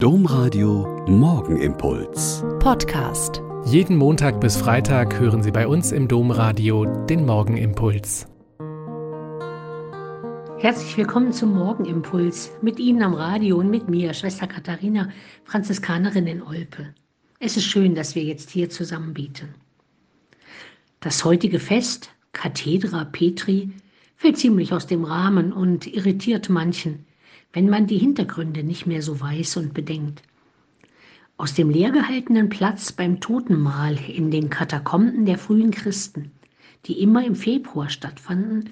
Domradio Morgenimpuls Podcast. Jeden Montag bis Freitag hören Sie bei uns im Domradio den Morgenimpuls. Herzlich willkommen zum Morgenimpuls. Mit Ihnen am Radio und mit mir, Schwester Katharina, Franziskanerin in Olpe. Es ist schön, dass wir jetzt hier zusammen beten. Das heutige Fest, Kathedra Petri, fällt ziemlich aus dem Rahmen und irritiert manchen, wenn man die Hintergründe nicht mehr so weiß und bedenkt. Aus dem leergehaltenen Platz beim Totenmahl in den Katakomben der frühen Christen, die immer im Februar stattfanden,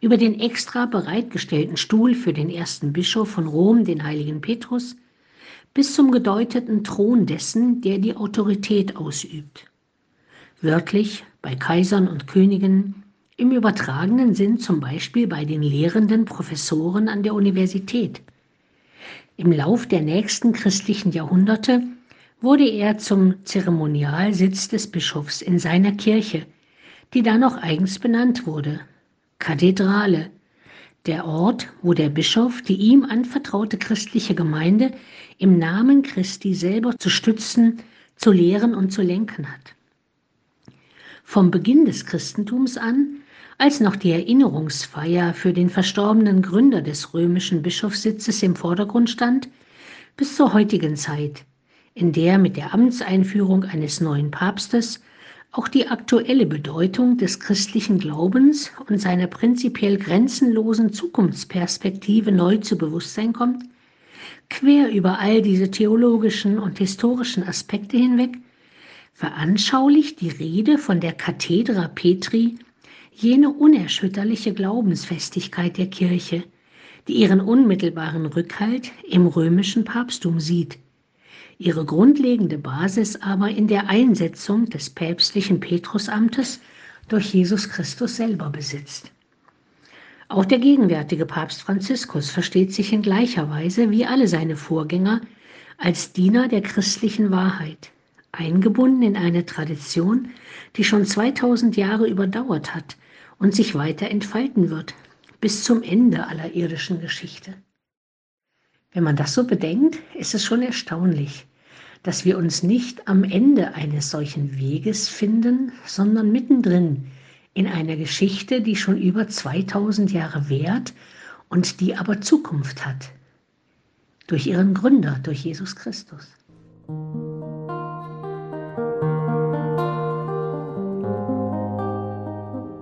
über den extra bereitgestellten Stuhl für den ersten Bischof von Rom, den heiligen Petrus, bis zum gedeuteten Thron dessen, der die Autorität ausübt. Wörtlich bei Kaisern und Königen, im übertragenen Sinn zum Beispiel bei den lehrenden Professoren an der Universität. Im Lauf der nächsten christlichen Jahrhunderte wurde er zum Zeremonialsitz des Bischofs in seiner Kirche, die dann noch eigens benannt wurde, Kathedrale, der Ort, wo der Bischof die ihm anvertraute christliche Gemeinde im Namen Christi selber zu stützen, zu lehren und zu lenken hat. Vom Beginn des Christentums an, als noch die Erinnerungsfeier für den verstorbenen Gründer des römischen Bischofssitzes im Vordergrund stand, bis zur heutigen Zeit, in der mit der Amtseinführung eines neuen Papstes auch die aktuelle Bedeutung des christlichen Glaubens und seiner prinzipiell grenzenlosen Zukunftsperspektive neu zu Bewusstsein kommt, quer über all diese theologischen und historischen Aspekte hinweg, veranschaulicht die Rede von der Kathedra Petri jene unerschütterliche Glaubensfestigkeit der Kirche, die ihren unmittelbaren Rückhalt im römischen Papsttum sieht, ihre grundlegende Basis aber in der Einsetzung des päpstlichen Petrusamtes durch Jesus Christus selber besitzt. Auch der gegenwärtige Papst Franziskus versteht sich in gleicher Weise wie alle seine Vorgänger als Diener der christlichen Wahrheit, eingebunden in eine Tradition, die schon 2000 Jahre überdauert hat und sich weiter entfalten wird, bis zum Ende aller irdischen Geschichte. Wenn man das so bedenkt, ist es schon erstaunlich, dass wir uns nicht am Ende eines solchen Weges finden, sondern mittendrin in einer Geschichte, die schon über 2000 Jahre währt und die aber Zukunft hat. Durch ihren Gründer, durch Jesus Christus.